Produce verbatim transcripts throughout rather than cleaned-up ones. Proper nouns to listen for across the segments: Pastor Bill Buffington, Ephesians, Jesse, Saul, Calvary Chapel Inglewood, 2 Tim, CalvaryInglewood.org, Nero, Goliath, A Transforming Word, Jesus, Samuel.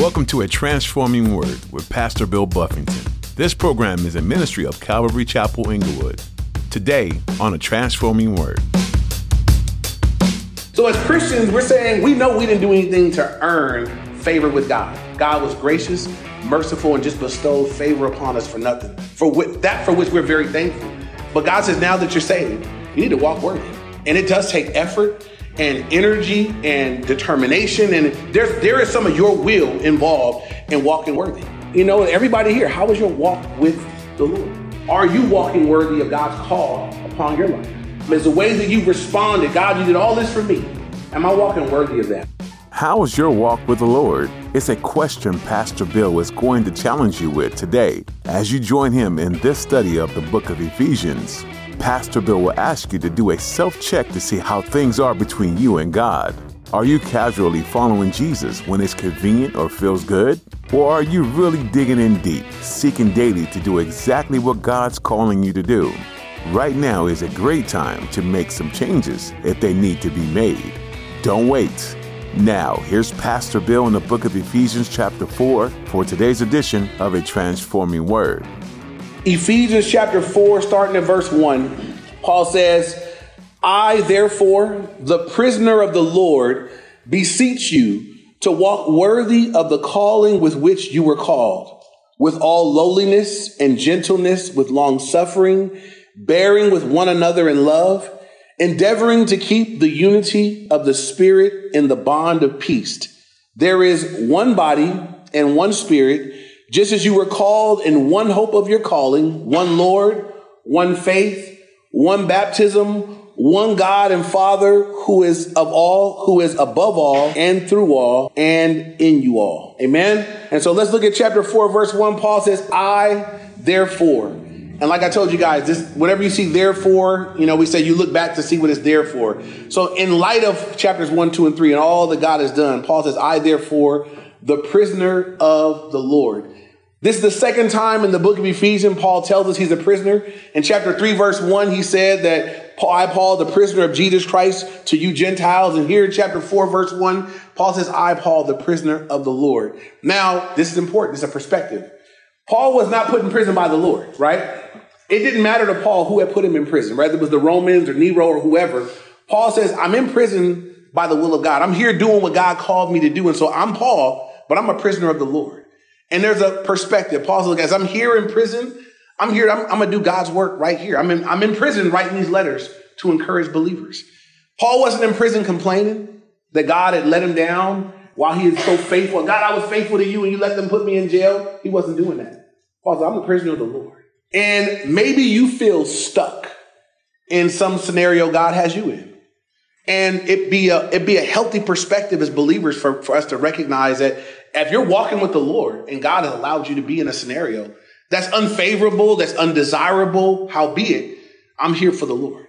Welcome to A Transforming Word with Pastor Bill Buffington. This program is a ministry of Calvary Chapel Inglewood. Today on A Transforming Word. So as Christians, we're saying we know we didn't do anything to earn favor with God. God was gracious, merciful, and just bestowed favor upon us for nothing, for wh- that for which we're very thankful. But God says, now that you're saved, you need to walk worthy. And it does take effort and energy and determination. And there, there is some of your will involved in walking worthy. You know, everybody here, how is your walk with the Lord? Are you walking worthy of God's call upon your life? It's the ways that you responded. God, you did all this for me. Am I walking worthy of that? How is your walk with the Lord? It's a question Pastor Bill is going to challenge you with today. As you join him in this study of the book of Ephesians, Pastor Bill will ask you to do a self-check to see how things are between you and God. Are you casually following Jesus when it's convenient or feels good? Or are you really digging in deep, seeking daily to do exactly what God's calling you to do? Right now is a great time to make some changes if they need to be made. Don't wait. Now, here's Pastor Bill in the book of Ephesians chapter four for today's edition of A Transforming Word. Ephesians chapter four, starting at verse one, Paul says, I, therefore, the prisoner of the Lord, beseech you to walk worthy of the calling with which you were called, with all lowliness and gentleness, with long suffering, bearing with one another in love, endeavoring to keep the unity of the Spirit in the bond of peace. There is one body and one Spirit, just as you were called in one hope of your calling, one Lord, one faith, one baptism, one God and Father, who is of all, who is above all, and through all, and in you all. Amen? And so let's look at chapter four, verse one. Paul says, I, therefore. And like I told you guys, this, whatever you see therefore, you know, we say you look back to see what it's there for. So in light of chapters one, two, and three, and all that God has done, Paul says, I, therefore, the prisoner of the Lord. This is the second time in the book of Ephesians, Paul tells us he's a prisoner. In chapter three, verse one, he said that I, Paul, the prisoner of Jesus Christ, to you Gentiles. And here in chapter four, verse one, Paul says, I, Paul, the prisoner of the Lord. Now, this is important. It's a perspective. Paul was not put in prison by the Lord, right? It didn't matter to Paul who had put him in prison, whether it was the Romans or Nero or whoever. Paul says, I'm in prison by the will of God. I'm here doing what God called me to do. And so I'm Paul, but I'm a prisoner of the Lord. And there's a perspective. Paul says, guys, I'm here in prison. I'm here. I'm, I'm going to do God's work right here. I'm in, I'm in prison writing these letters to encourage believers. Paul wasn't in prison complaining that God had let him down while he is so faithful. God, I was faithful to you and you let them put me in jail. He wasn't doing that. Paul said, I'm a prisoner of the Lord. And maybe you feel stuck in some scenario God has you in. And it'd be a, it'd be a healthy perspective as believers for, for us to recognize that if you're walking with the Lord and God has allowed you to be in a scenario that's unfavorable, that's undesirable, howbeit, I'm here for the Lord.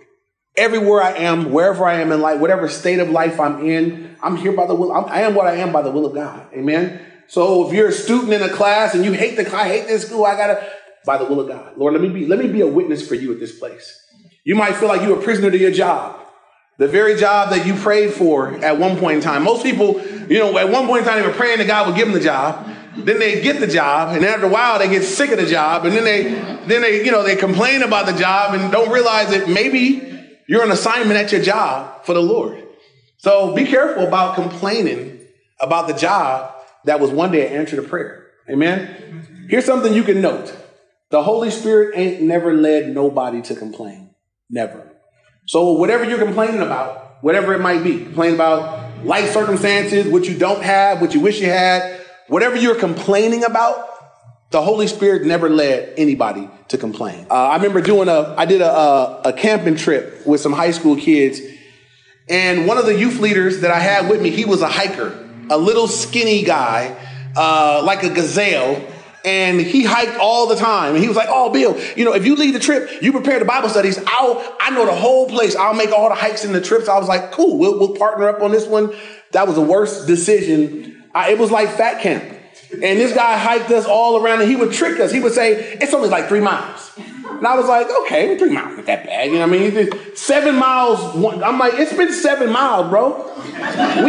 Everywhere I am, wherever I am in life, whatever state of life I'm in, I'm here by the will. I'm, I am what I am by the will of God. Amen. So if you're a student in a class and you hate the I hate this school, I gotta by the will of God. Lord, let me be, let me be a witness for you at this place. You might feel like you're a prisoner to your job, the very job that you prayed for at one point in time. Most people, you know, at one point in time, they were praying that God would give them the job. Then they get the job, and after a while, they get sick of the job, and then they, then they, you know, they complain about the job and don't realize that maybe you're an assignment at your job for the Lord. So be careful about complaining about the job that was one day an answer to prayer. Amen. Here's something you can note: the Holy Spirit ain't never led nobody to complain, never. So whatever you're complaining about, whatever it might be, complain about life circumstances, what you don't have, what you wish you had. Whatever you're complaining about, the Holy Spirit never led anybody to complain. Uh, I remember doing a, I did a, a, a camping trip with some high school kids. And one of the youth leaders that I had with me, he was a hiker, a little skinny guy, uh, like a gazelle. And he hiked all the time. And he was like, oh, Bill, you know, if you lead the trip, you prepare the Bible studies. I'll, I know the whole place. I'll make all the hikes and the trips. I was like, cool, we'll, we'll partner up on this one. That was the worst decision. I, it was like fat camp. And this guy hiked us all around and he would trick us. He would say, it's only like three miles. And I was like, okay, three miles not that bad. You know what I mean? It's seven miles. One, I'm like, it's been seven miles, bro. We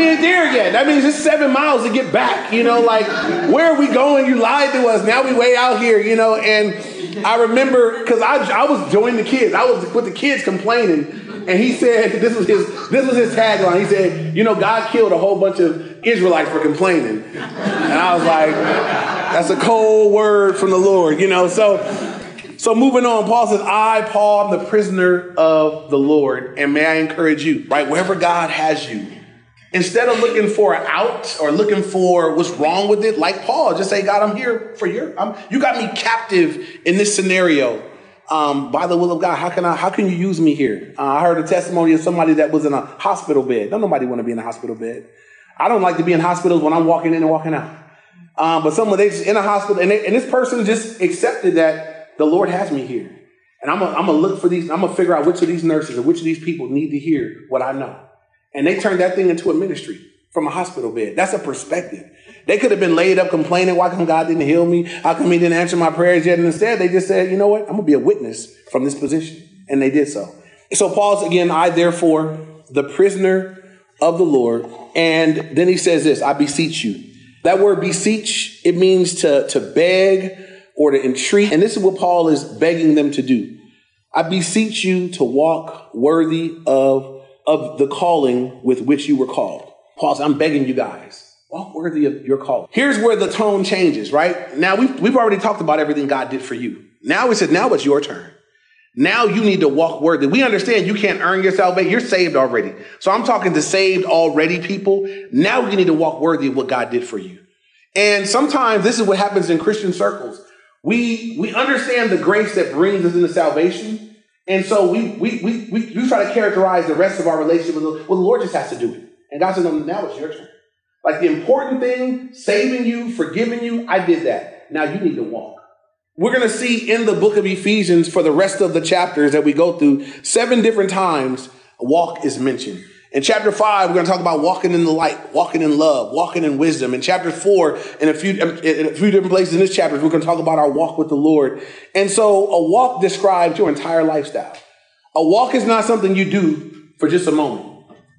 ain't there yet. That means it's seven miles to get back. You know, like, where are we going? You lied to us. Now we way out here, you know. And I remember, because I, I was doing the kids. I was with the kids complaining. And he said, this was his this was his tagline. He said, you know, God killed a whole bunch of Israelites for complaining. And I was like, that's a cold word from the Lord, you know. So so moving on, Paul says, I, Paul, am the prisoner of the Lord. And may I encourage you, right, wherever God has you, instead of looking for an out or looking for what's wrong with it, like Paul, just say, God, I'm here for your, I'm, you got me captive in this scenario. Um, by the will of God, how can I? How can you use me here? Uh, I heard a testimony of somebody that was in a hospital bed. Don't nobody want to be in a hospital bed. I don't like to be in hospitals when I'm walking in and walking out. Um, but someone they're in a hospital, and, they, and this person just accepted that the Lord has me here, and I'm gonna look for these. I'm gonna figure out which of these nurses or which of these people need to hear what I know, and they turned that thing into a ministry. From a hospital bed. That's a perspective. They could have been laid up complaining, why come God didn't heal me? How come he didn't answer my prayers yet? And instead, they just said, you know what? I'm going to be a witness from this position. And they did so. So Paul's again, I therefore, the prisoner of the Lord. And then he says this, I beseech you. That word beseech, it means to, to beg or to entreat. And this is what Paul is begging them to do. I beseech you to walk worthy of, of the calling with which you were called. Paul says, I'm begging you guys, walk worthy of your call. Here's where the tone changes, right? Now, we've, we've already talked about everything God did for you. Now he said, now it's your turn. Now you need to walk worthy. We understand you can't earn your salvation. You're saved already. So I'm talking to saved already people. Now you need to walk worthy of what God did for you. And sometimes this is what happens in Christian circles. We we understand the grace that brings us into salvation. And so we, we, we, we, we try to characterize the rest of our relationship with the Lord. Well, the Lord just has to do it. And God said, no, now it's your turn. Like the important thing, saving you, forgiving you, I did that. Now you need to walk. We're going to see in the book of Ephesians for the rest of the chapters that we go through, seven different times walk is mentioned. In chapter five, we're going to talk about walking in the light, walking in love, walking in wisdom. In chapter four, in a few, in a few different places in this chapter, we're going to talk about our walk with the Lord. And so a walk describes your entire lifestyle. A walk is not something you do for just a moment.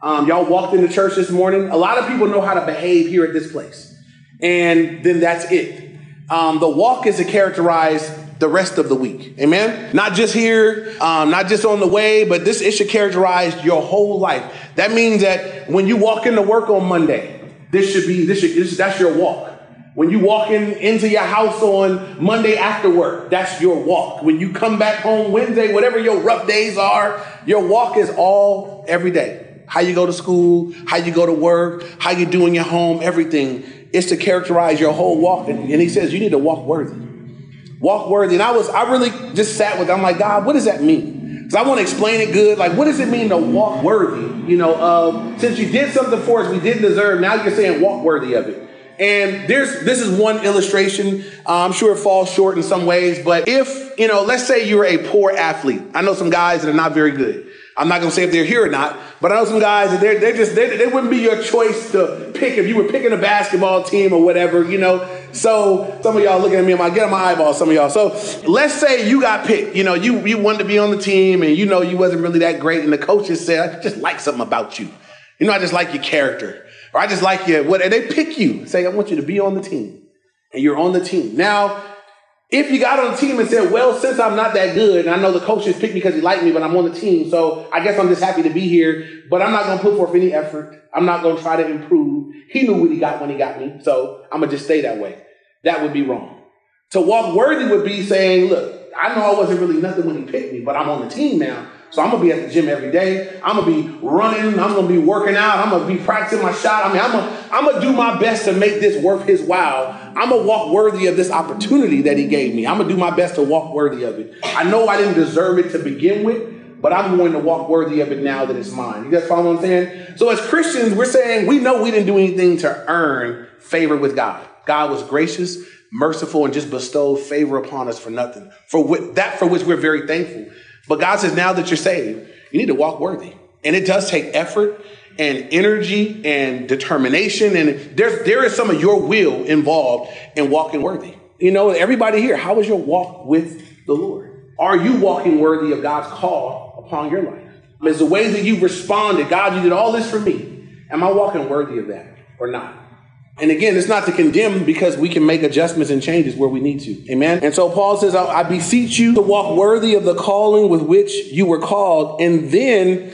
Um, y'all walked into church this morning. A lot of people know how to behave here at this place. And then that's it. Um, the walk is to characterize the rest of the week. Amen. Not just here, um, not just on the way, but this, it should characterize your whole life. That means that when you walk into work on Monday, this should be, this should, this, that's your walk. When you walk in, into your house on Monday after work, that's your walk. When you come back home Wednesday, whatever your rough days are, your walk is all every day. How you go to school, how you go to work, how you do in your home, everything is to characterize your whole walk. And, and he says, you need to walk worthy, walk worthy. And I was, I really just sat with, I'm like, God, what does that mean? Because I want to explain it good. Like, what does it mean to walk worthy? You know, uh, since you did something for us we didn't deserve, now you're saying walk worthy of it. And there's, this is one illustration. Uh, I'm sure it falls short in some ways, but if, you know, let's say you're a poor athlete. I know some guys that are not very good. I'm not going to say if they're here or not, but I know some guys that they're, they're just, they, they wouldn't be your choice to pick if you were picking a basketball team or whatever, you know. So some of y'all looking at me, I'm like, get on my eyeball, some of y'all. So let's say you got picked, you know, you, you wanted to be on the team and you know you wasn't really that great. And the coaches said, I just like something about you. You know, I just like your character, or I just like your what. And they pick you, say, I want you to be on the team. And you're on the team. Now, if you got on the team and said, well, since I'm not that good, and I know the coaches picked me because he liked me, but I'm on the team, so I guess I'm just happy to be here, but I'm not going to put forth any effort. I'm not going to try to improve. He knew what he got when he got me, so I'm going to just stay that way. That would be wrong. To walk worthy would be saying, look, I know I wasn't really nothing when he picked me, but I'm on the team now, so I'm going to be at the gym every day. I'm going to be running. I'm going to be working out. I'm going to be practicing my shot. I mean, I'm going to, I'm going to do my best to make this worth his while. I'm going to walk worthy of this opportunity that he gave me. I'm going to do my best to walk worthy of it. I know I didn't deserve it to begin with, but I'm going to walk worthy of it now that it's mine. You guys follow what I'm saying? So as Christians, we're saying we know we didn't do anything to earn favor with God. God was gracious, merciful, and just bestowed favor upon us for nothing, for wh- that for which we're very thankful. But God says, now that you're saved, you need to walk worthy. And it does take effort and energy and determination. And there's, there is some of your will involved in walking worthy. You know, everybody here, how is your walk with the Lord? Are you walking worthy of God's call upon your life? It's the ways that you've responded. God, you did all this for me. Am I walking worthy of that or not? And again, it's not to condemn, because we can make adjustments and changes where we need to. Amen. And so Paul says, I, I beseech you to walk worthy of the calling with which you were called. And then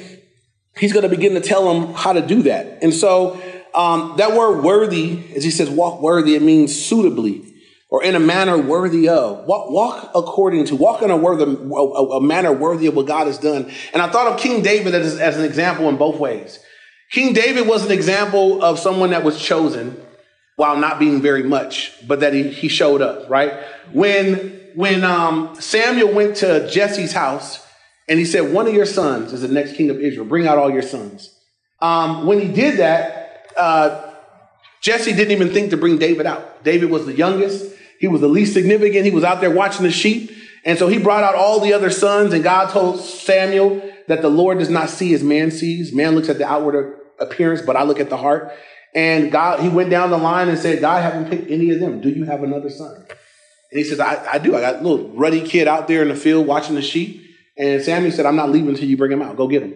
he's going to begin to tell them how to do that. And so um, that word worthy, as he says, walk worthy, it means suitably or in a manner worthy of. Walk, walk according to, walk in a, worthy, a, a manner worthy of what God has done. And I thought of King David as, as an example in both ways. King David was an example of someone that was chosen while not being very much, but that he, he showed up, right? When when um, Samuel went to Jesse's house and he said, one of your sons is the next king of Israel. Bring out all your sons. Um, when he did that, uh, Jesse didn't even think to bring David out. David was the youngest. He was the least significant. He was out there watching the sheep. And so he brought out all the other sons, and God told Samuel that the Lord does not see as man sees. Man looks at the outward appearance, but I look at the heart. And God, he went down the line and said, God, I haven't picked any of them. Do you have another son? And he says, I, I do. I got a little ruddy kid out there in the field watching the sheep. And Samuel said, I'm not leaving until you bring him out. Go get him.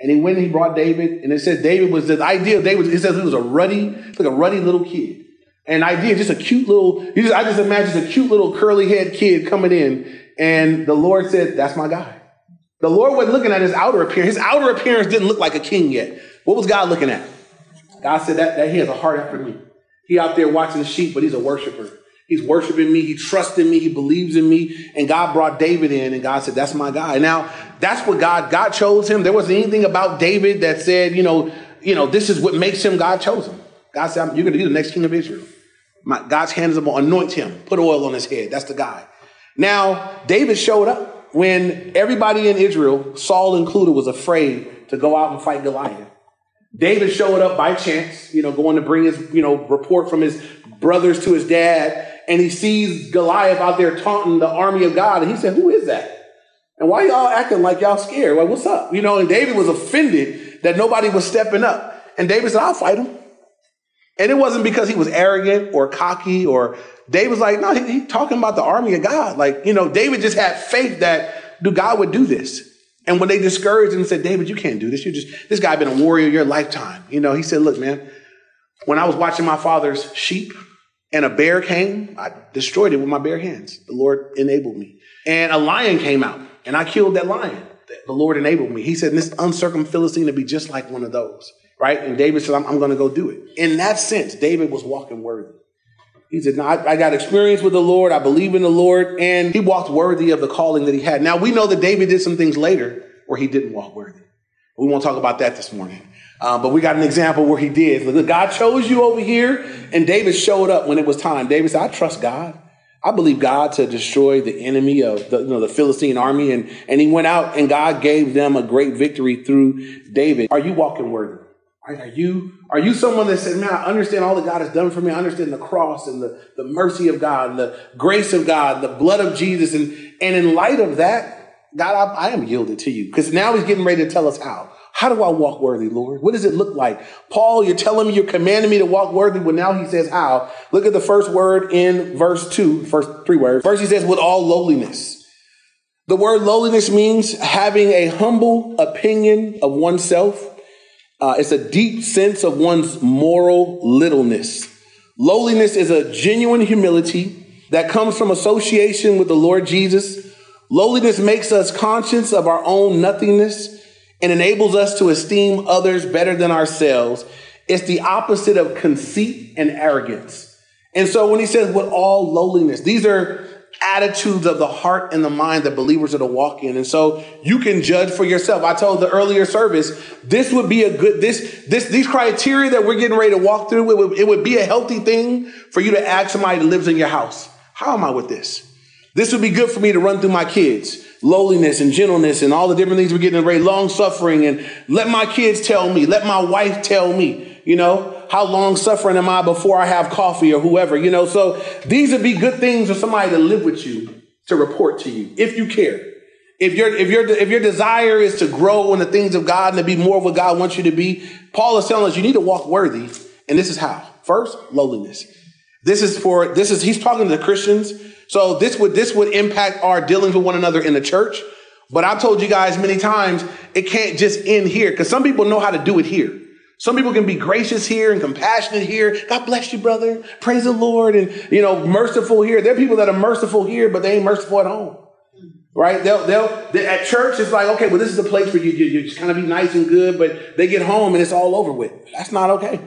And he went and he brought David. And it said David was the idea of David. It says he was a ruddy, like a ruddy little kid. And idea, just a cute little, you just, I just imagine a cute little curly head kid coming in. And the Lord said, that's my guy. The Lord wasn't looking at his outer appearance. His outer appearance didn't look like a king yet. What was God looking at? God said that, that he has a heart after me. He out there watching the sheep, but he's a worshiper. He's worshiping me. He trusts in me. He believes in me. And God brought David in, and God said, that's my guy. Now, that's what God, God chose him. There wasn't anything about David that said, you know, you know, this is what makes him. God chose him. God said, you're going to be the next king of Israel. My, God's hands him, anoint him, put oil on his head. That's the guy. Now, David showed up when everybody in Israel, Saul included, was afraid to go out and fight Goliath. David showed up by chance, you know, going to bring his, you know, report from his brothers to his dad. And he sees Goliath out there taunting the army of God. And he said, who is that? And why y'all acting like y'all scared? Like, what's up? You know, and David was offended that nobody was stepping up. And David said, I'll fight him. And it wasn't because he was arrogant or cocky, or David was like, no, he, he talking about the army of God. Like, you know, David just had faith that dude, God would do this. And when they discouraged him and said, David, you can't do this. You just, this guy been a warrior your lifetime. You know, he said, look, man, when I was watching my father's sheep and a bear came, I destroyed it with my bare hands. The Lord enabled me. And a lion came out and I killed that lion. The Lord enabled me. He said, this uncircumcised Philistine to be just like one of those. Right. And David said, I'm, I'm going to go do it. In that sense, David was walking worthy. He said, no, I, I got experience with the Lord. I believe in the Lord. And he walked worthy of the calling that he had. Now, we know that David did some things later where he didn't walk worthy. We won't talk about that this morning. Um, but we got an example where he did. Look, God chose you over here. And David showed up when it was time. David said, I trust God. I believe God to destroy the enemy of the, you know, the Philistine army. And, and he went out and God gave them a great victory through David. Are you walking worthy? Are you, are you someone that said, man, I understand all that God has done for me. I understand the cross and the, the mercy of God, and the grace of God, the blood of Jesus. And, and in light of that, God, I, I am yielded to you, because now he's getting ready to tell us how. How do I walk worthy, Lord? What does it look like? Paul, you're telling me, you're commanding me to walk worthy. Well, now he says how. Look at the first word in verse two, first three words. First, he says, with all lowliness. The word lowliness means having a humble opinion of oneself. Uh, it's a deep sense of one's moral littleness. Lowliness is a genuine humility that comes from association with the Lord Jesus. Lowliness makes us conscious of our own nothingness and enables us to esteem others better than ourselves. It's the opposite of conceit and arrogance. And so when he says with all lowliness, these are attitudes of the heart and the mind that believers are to walk in. And so you can judge for yourself. I told the earlier service, this would be a good, this, this, these criteria that we're getting ready to walk through, it would, it would be a healthy thing for you to ask somebody that lives in your house. How am I with this? This would be good for me to run through my kids. Lowliness and gentleness and all the different things we're getting ready, long suffering, and let my kids tell me, let my wife tell me, you know, how long suffering am I before I have coffee or whoever, you know? So these would be good things for somebody to live with you, to report to you, if you care. If your if your if your desire is to grow in the things of God and to be more of what God wants you to be, Paul is telling us you need to walk worthy, and this is how. First, lowliness. This is for this is he's talking to the Christians. So this would this would impact our dealings with one another in the church. But I've told you guys many times, it can't just end here, because some people know how to do it here. Some people can be gracious here and compassionate here. God bless you, brother. Praise the Lord. And, you know, merciful here. There are people that are merciful here, but they ain't merciful at home. Right? They'll, they'll, they, at church, it's like, okay, well, this is the place where you, you, you just kind of be nice and good, but they get home and it's all over with. That's not okay.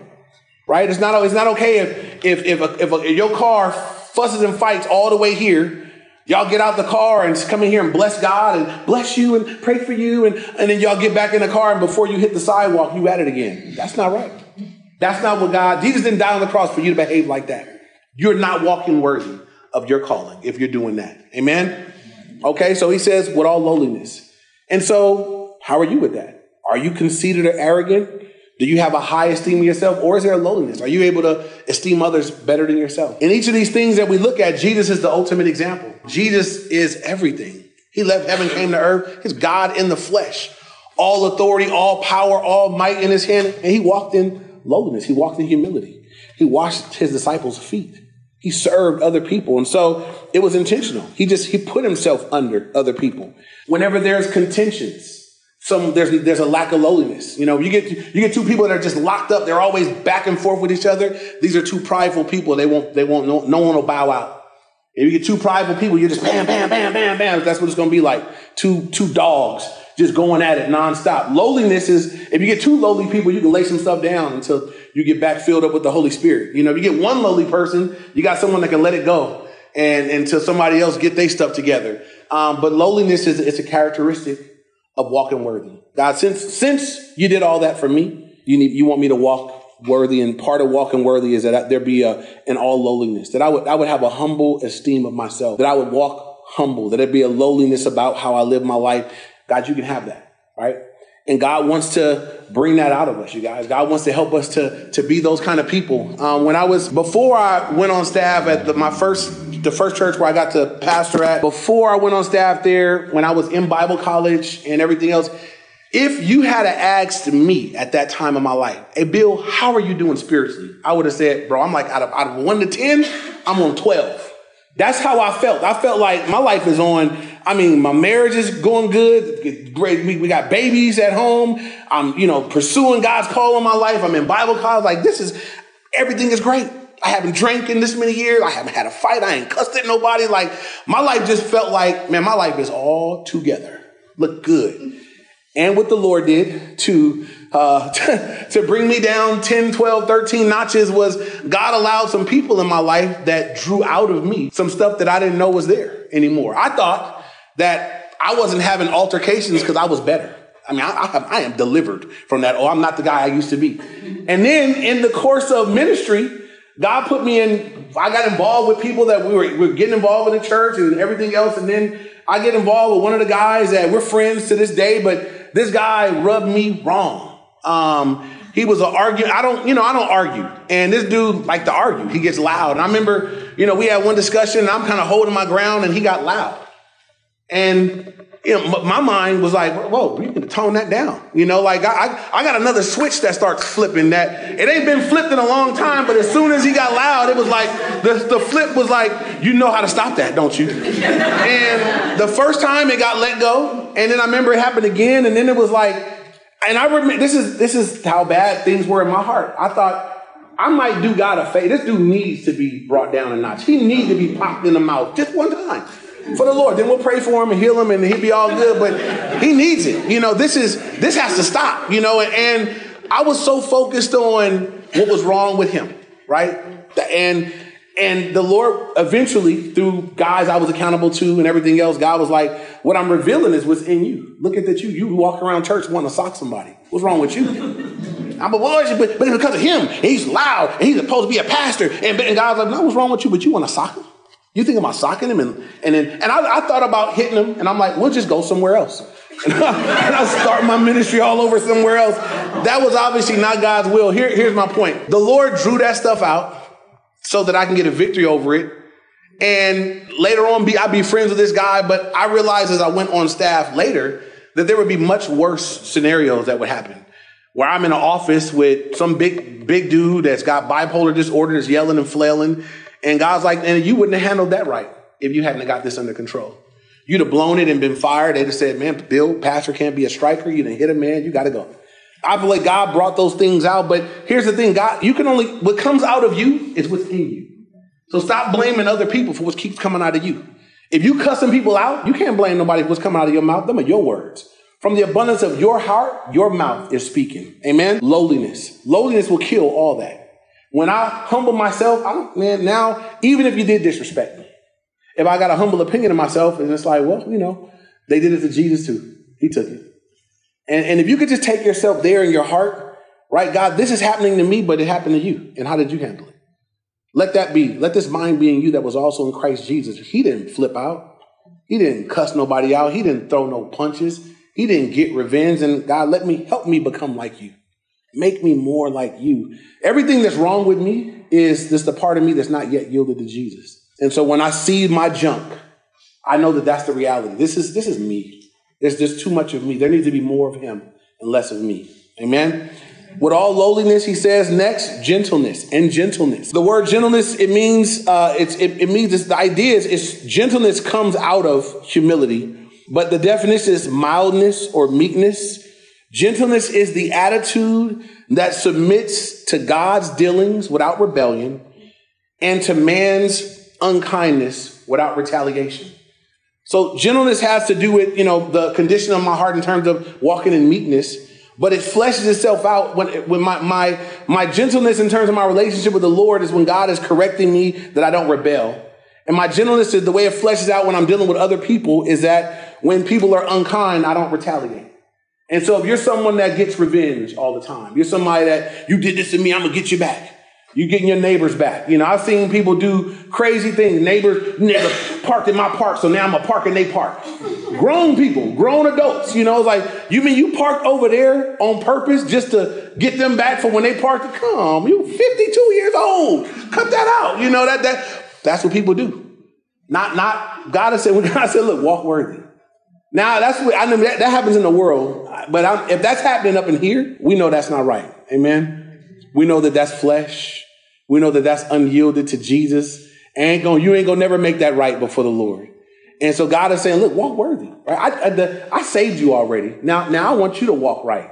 Right? It's not, it's not okay if, if, if, a, if, a, if your car fusses and fights all the way here. Y'all get out the car and come in here and bless God and bless you and pray for you. And, and then y'all get back in the car, and before you hit the sidewalk, you at it again. That's not right. That's not what God, Jesus didn't die on the cross for you to behave like that. You're not walking worthy of your calling if you're doing that. Amen. Okay. So he says, with all lowliness. And so how are you with that? Are you conceited or arrogant? Do you have a high esteem of yourself, or is there a lowliness? Are you able to esteem others better than yourself? In each of these things that we look at, Jesus is the ultimate example. Jesus is everything. He left heaven, came to earth. He's God in the flesh. All authority, all power, all might in his hand. And he walked in lowliness. He walked in humility. He washed his disciples' feet. He served other people. And so it was intentional. He just, he put himself under other people. Whenever there's contentions, some, there's, there's a lack of lowliness. You know, you get, you get two people that are just locked up. They're always back and forth with each other. These are two prideful people. They won't, they won't, no, no one will bow out. If you get two prideful people, you're just bam, bam, bam, bam, bam. That's what it's going to be like. Two two dogs just going at it nonstop. Lowliness is, if you get two lowly people, you can lay some stuff down until you get back filled up with the Holy Spirit. You know, if you get one lowly person, you got someone that can let it go and until somebody else get their stuff together. Um, but lowliness is it's a characteristic of walking worthy. God, since since you did all that for me, you need you want me to walk worthy, and part of walking worthy is that there be a, an all lowliness, that I would I would have a humble esteem of myself, that I would walk humble, that there'd be a lowliness about how I live my life. God, you can have that, right? And God wants to bring that out of us, you guys. God wants to help us to to be those kind of people. Um, when I was before I went on staff at the, my first the first church where I got to pastor at, before I went on staff there, when I was in Bible college and everything else. If you had asked me at that time in my life, hey, Bill, how are you doing spiritually? I would have said, bro, I'm like out of, out of one to ten, I'm on twelve. That's how I felt. I felt like my life is on. I mean, my marriage is going good. Great. We, we got babies at home. I'm, you know, pursuing God's call in my life. I'm in Bible college. Like this is, everything is great. I haven't drank in this many years. I haven't had a fight. I ain't cussed at nobody. Like my life just felt like, man, my life is all together. Look good. And what the Lord did to, uh, to to bring me down ten, twelve, thirteen notches was God allowed some people in my life that drew out of me some stuff that I didn't know was there anymore. I thought that I wasn't having altercations because I was better. I mean, I, I, I am delivered from that. Oh, I'm not the guy I used to be. And then in the course of ministry, God put me in. I got involved with people that we were, we were getting involved in the church and everything else. And then I get involved with one of the guys that we're friends to this day, but this guy rubbed me wrong. Um, he was an argument. I don't, you know, I don't argue. And this dude liked to argue. He gets loud. And I remember, you know, we had one discussion and I'm kind of holding my ground and he got loud. And, you know, my mind was like, whoa, you can tone that down. You know, like I, I, I got another switch that starts flipping that it ain't been flipped in a long time. But as soon as he got loud, it was like the, the flip was like, you know how to stop that, don't you? And the first time it got let go. And then I remember it happened again. And then it was like, and I remember this is this is how bad things were in my heart. I thought I might do God a favor. This dude needs to be brought down a notch. He needs to be popped in the mouth just one time. For the Lord, then we'll pray for him and heal him and he'll be all good. But he needs it. You know, this is this has to stop, you know, and, and I was so focused on what was wrong with him. Right. And and the Lord eventually, through guys I was accountable to and everything else, God was like, what I'm revealing is what's in you. Look at that. You you walk around church want to sock somebody. What's wrong with you? I'm a boy, but, but it's because of him. And he's loud. And he's supposed to be a pastor. And, and God's like, no, what's wrong with you? But you want to sock him? You think about socking him? And and then, and I, I thought about hitting him and I'm like, we'll just go somewhere else. And, I, and I'll start my ministry all over somewhere else. That was obviously not God's will. Here, here's my point. The Lord drew that stuff out so that I can get a victory over it. And later on, be, I'd be friends with this guy. But I realized as I went on staff later that there would be much worse scenarios that would happen. where I'm in an office with some big, big dude that's got bipolar disorder, that's yelling and flailing. And God's like, and you wouldn't have handled that right if you hadn't got this under control. You'd have blown it and been fired. They'd have said, man, Bill, pastor can't be a striker. You done hit a man. You got to go. I feel like God brought those things out. But here's the thing, God, you can only, what comes out of you is what's in you. So stop blaming other people for what keeps coming out of you. If you cussing people out, you can't blame nobody for what's coming out of your mouth. Them are your words. From the abundance of your heart, your mouth is speaking. Amen. Lowliness. Lowliness will kill all that. When I humble myself, I don't, man, now, even if you did disrespect me, if I got a humble opinion of myself and it's like, well, you know, they did it to Jesus too. He took it. And, and if you could just take yourself there in your heart, right? God, this is happening to me, but it happened to you. And how did you handle it? Let that be. Let this mind be in you that was also in Christ Jesus. He didn't flip out. He didn't cuss nobody out. He didn't throw no punches. He didn't get revenge. And God, let me help me become like you. Make me more like you. Everything that's wrong with me is just the part of me that's not yet yielded to Jesus. And so when I see my junk, I know that that's the reality. This is this is me. There's just too much of me. There needs to be more of him and less of me. Amen. With all lowliness, he says next, gentleness and gentleness. The word gentleness, it means uh, it's it, it means it's, the idea is it's, gentleness comes out of humility, but the definition is mildness or meekness. Gentleness is the attitude that submits to God's dealings without rebellion and to man's unkindness without retaliation. So gentleness has to do with, you know, the condition of my heart in terms of walking in meekness, but it fleshes itself out when, it, when my, my, my gentleness in terms of my relationship with the Lord is when God is correcting me that I don't rebel. And my gentleness is the way it fleshes out when I'm dealing with other people is that when people are unkind, I don't retaliate. And so if you're someone that gets revenge all the time, you're somebody that you did this to me, I'm going to get you back. You're getting your neighbors back. You know, I've seen people do crazy things. Neighbors never parked in my park, so now I'm going to park in their park. Grown people, grown adults, you know, it's like, you mean you parked over there on purpose just to get them back for when they parked? Come, you fifty-two years old. Cut that out. You know, that that that's what people do. Not, not, God has said, God said, look, walk worthy. Now, that's what I know that, that happens in the world. But I'm, if that's happening up in here, we know that's not right. Amen. We know that that's flesh. We know that that's unyielded to Jesus. Ain't gonna, you ain't going to never make that right before the Lord. And so God is saying, look, walk worthy. Right? I, I, the, I saved you already. Now, now I want you to walk right.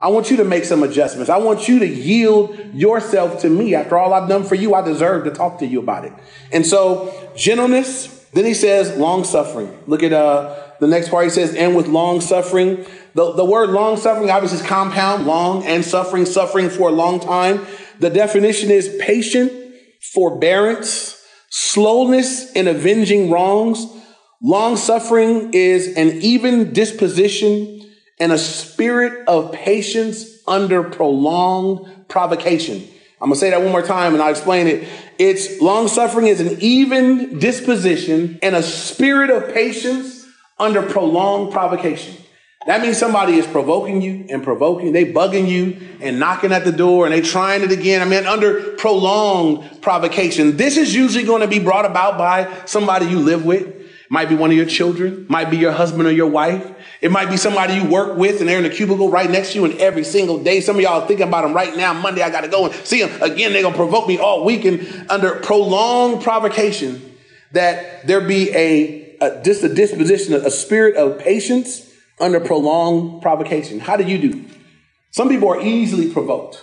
I want you to make some adjustments. I want you to yield yourself to me. After all I've done for you, I deserve to talk to you about it. And so gentleness. Then he says long suffering. Look at uh, the next part. He says, and with long suffering. The, the word long suffering obviously is compound, long and suffering, suffering for a long time. The definition is patient, forbearance, slowness in avenging wrongs. Long suffering is an even disposition and a spirit of patience under prolonged provocation. I'm going to say that one more time and I'll explain it. It's long suffering is an even disposition and a spirit of patience under prolonged provocation. That means somebody is provoking you and provoking, they bugging you and knocking at the door and they trying it again. I mean, under prolonged provocation. This is usually going to be brought about by somebody you live with. Might be one of your children, might be your husband or your wife. It might be somebody you work with and they're in a cubicle right next to you and every single day. Some of y'all are thinking about them right now. Monday, I got to go and see them again. They're going to provoke me all week, and under prolonged provocation that there be a, a, just a disposition, a spirit of patience under prolonged provocation. How do you do? Some people are easily provoked.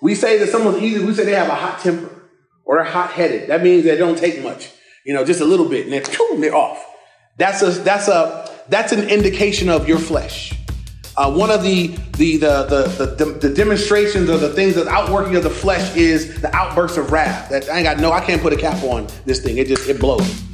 We say that someone's easy. We say they have a hot temper or they're hot headed. That means they don't take much. You know, just a little bit, and they're, they're off. That's a that's a that's an indication of your flesh. Uh, one of the the the the, the, the demonstrations or the things, the outworking of the flesh is the outbursts of wrath. That I ain't got no, I can't put a cap on this thing. It just it blows.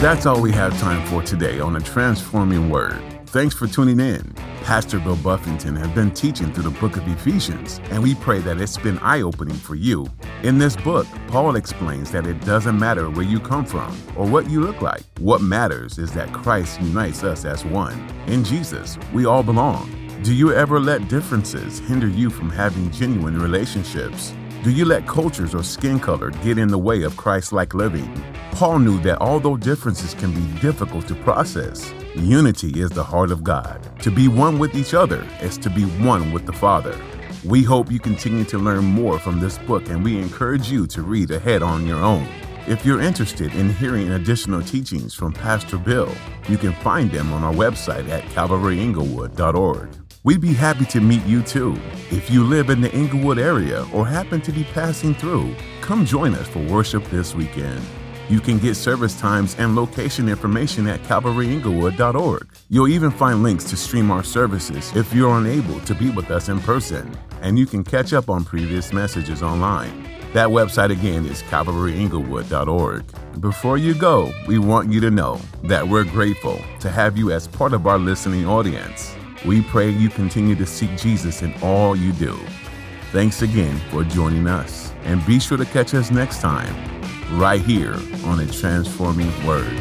That's all we have time for today on A Transforming Word. Thanks for tuning in. Pastor Bill Buffington has been teaching through the book of Ephesians, and we pray that it's been eye-opening for you. In this book, Paul explains that it doesn't matter where you come from or what you look like. What matters is that Christ unites us as one. In Jesus, we all belong. Do you ever let differences hinder you from having genuine relationships? Do you let cultures or skin color get in the way of Christ-like living? Paul knew that although differences can be difficult to process, unity is the heart of God. To be one with each other is to be one with the Father. We hope you continue to learn more from this book, and we encourage you to read ahead on your own. If you're interested in hearing additional teachings from Pastor Bill, you can find them on our website at Calvary Inglewood dot org. We'd be happy to meet you too. If you live in the Inglewood area or happen to be passing through, come join us for worship this weekend. You can get service times and location information at Calvary Inglewood dot org. You'll even find links to stream our services if you're unable to be with us in person, and you can catch up on previous messages online. That website again is Calvary Inglewood dot org. Before you go, we want you to know that we're grateful to have you as part of our listening audience. We pray you continue to seek Jesus in all you do. Thanks again for joining us, and be sure to catch us next time right here on A Transforming Word.